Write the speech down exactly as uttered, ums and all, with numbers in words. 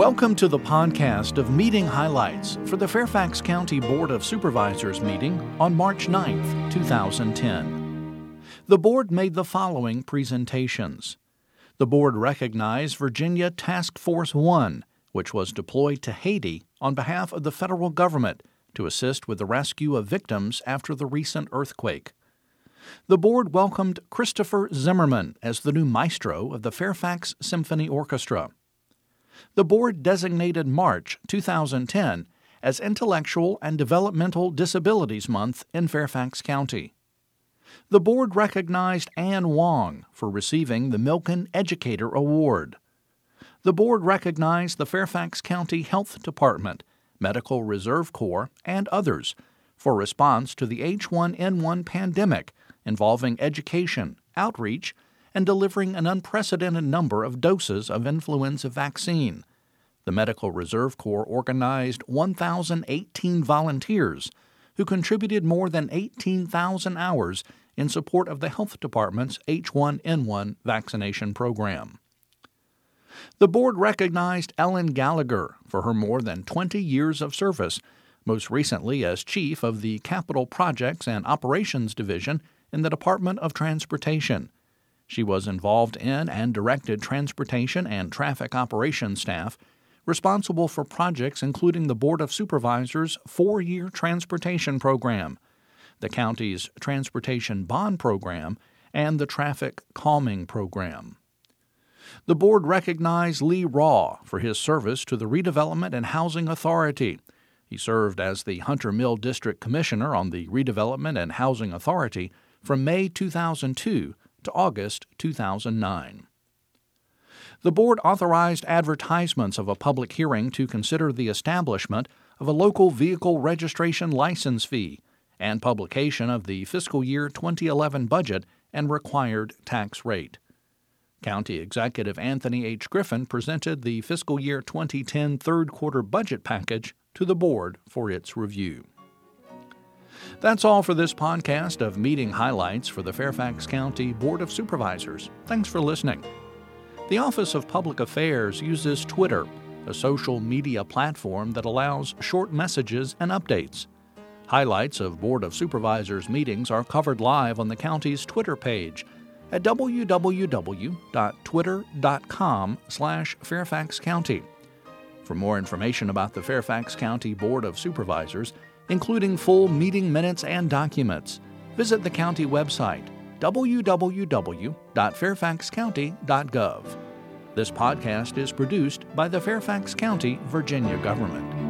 Welcome to the podcast of meeting highlights for the Fairfax County Board of Supervisors meeting on March ninth, two thousand ten. The board made the following presentations. The board recognized Virginia Task Force One, which was deployed to Haiti on behalf of the federal government to assist with the rescue of victims after the recent earthquake. The board welcomed Christopher Zimmerman as the new maestro of the Fairfax Symphony Orchestra. The board designated March two thousand ten as Intellectual and Developmental Disabilities Month in Fairfax County. The board recognized Ann Wong for receiving the Milken Educator Award. The board recognized the Fairfax County Health Department, Medical Reserve Corps, and others for response to the H one N one pandemic involving education, outreach, and delivering an unprecedented number of doses of influenza vaccine. The Medical Reserve Corps organized one thousand eighteen volunteers who contributed more than eighteen thousand hours in support of the Health Department's H one N one vaccination program. The board recognized Ellen Gallagher for her more than twenty years of service, most recently as Chief of the Capital Projects and Operations Division in the Department of Transportation. She was involved in and directed transportation and traffic operations staff responsible for projects including the Board of Supervisors' four-year transportation program, the county's transportation bond program, and the traffic calming program. The board recognized Lee Raw for his service to the Redevelopment and Housing Authority. He served as the Hunter Mill District Commissioner on the Redevelopment and Housing Authority from May two thousand two to August two thousand nine. The board authorized advertisements of a public hearing to consider the establishment of a local vehicle registration license fee and publication of the fiscal year twenty eleven budget and required tax rate. County Executive Anthony H. Griffin presented the fiscal year twenty ten third quarter budget package to the board for its review. That's all for this podcast of meeting highlights for the Fairfax County Board of Supervisors. Thanks for listening. The Office of Public Affairs uses Twitter, a social media platform that allows short messages and updates. Highlights of Board of Supervisors meetings are covered live on the county's Twitter page at w w w dot twitter dot com slash Fairfax County. For more information about the Fairfax County Board of Supervisors, including full meeting minutes and documents, visit the county website, w w w dot fairfax county dot gov. This podcast is produced by the Fairfax County, Virginia government.